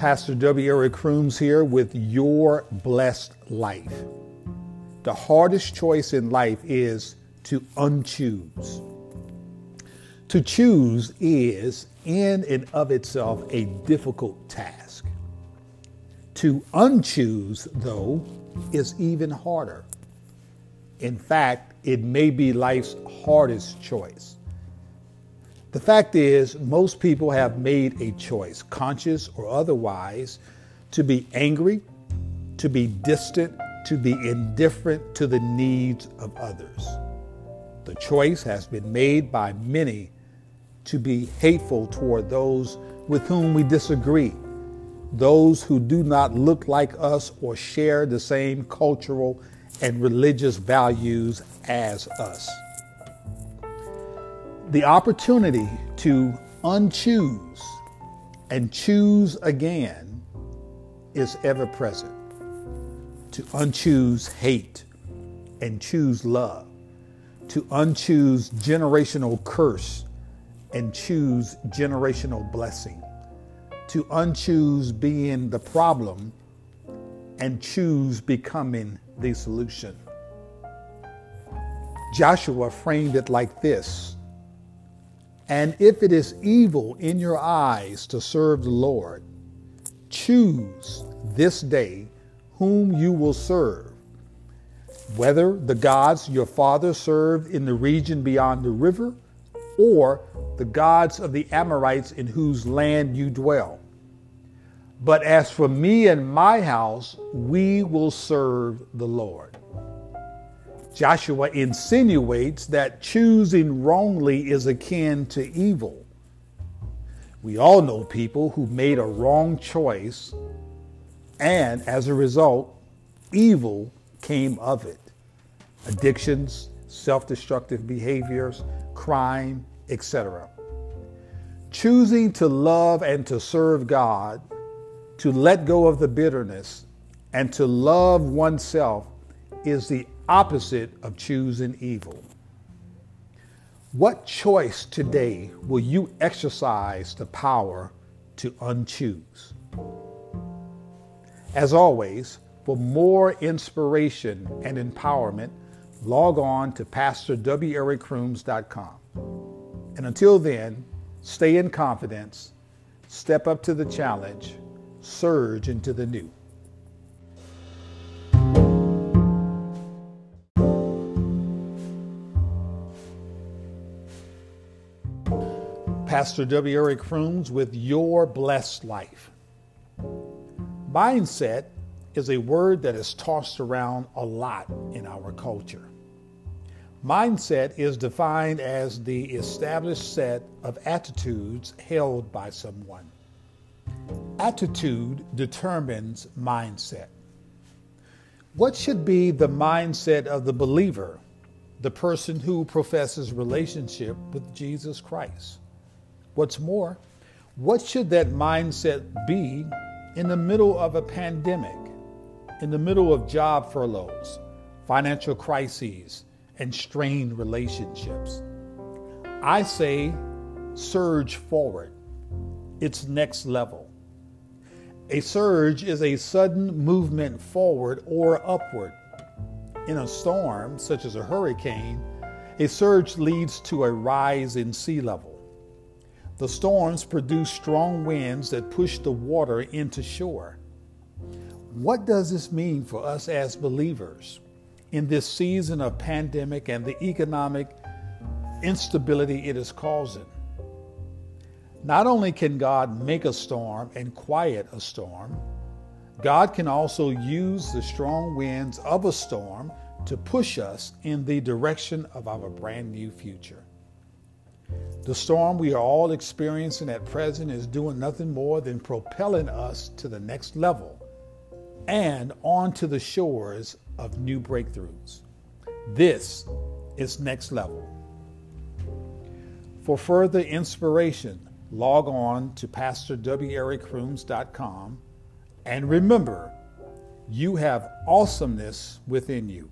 Pastor W. Eric Croomes here with Your Blessed Life. The hardest choice in life is to unchoose. To choose is, in and of itself, a difficult task. To unchoose, though, is even harder. In fact, it may be life's hardest choice. The fact is, most people have made a choice, conscious or otherwise, to be angry, to be distant, to be indifferent to the needs of others. The choice has been made by many to be hateful toward those with whom we disagree, those who do not look like us or share the same cultural and religious values as us. The opportunity to unchoose and choose again is ever present. To unchoose hate and choose love. To unchoose generational curse and choose generational blessing. To unchoose being the problem and choose becoming the solution. Joshua framed it like this: "And if it is evil in your eyes to serve the Lord, choose this day whom you will serve, whether the gods your fathers served in the region beyond the river, or the gods of the Amorites in whose land you dwell. But as for me and my house, we will serve the Lord." Joshua insinuates that choosing wrongly is akin to evil. We all know people who made a wrong choice, and as a result, evil came of it. Addictions, self-destructive behaviors, crime, etc. Choosing to love and to serve God, to let go of the bitterness, and to love oneself is the opposite of choosing evil. What choice today will you exercise the power to unchoose? As always, for more inspiration and empowerment, log on to PastorWEricCroomes.com. And until then, stay in confidence, step up to the challenge, surge into the new. Pastor W. Eric Croomes with Your Blessed Life. Mindset is a word that is tossed around a lot in our culture. Mindset is defined as the established set of attitudes held by someone. Attitude determines mindset. What should be the mindset of the believer, the person who professes relationship with Jesus Christ? What's more, what should that mindset be in the middle of a pandemic, in the middle of job furloughs, financial crises, and strained relationships? I say surge forward. It's next level. A surge is a sudden movement forward or upward. In a storm, such as a hurricane, a surge leads to a rise in sea level. The storms produce strong winds that push the water into shore. What does this mean for us as believers in this season of pandemic and the economic instability it is causing? Not only can God make a storm and quiet a storm, God can also use the strong winds of a storm to push us in the direction of our brand new future. The storm we are all experiencing at present is doing nothing more than propelling us to the next level and onto the shores of new breakthroughs. This is Next Level. For further inspiration, log on to PastorWEricCroomes.com, and remember, you have awesomeness within you.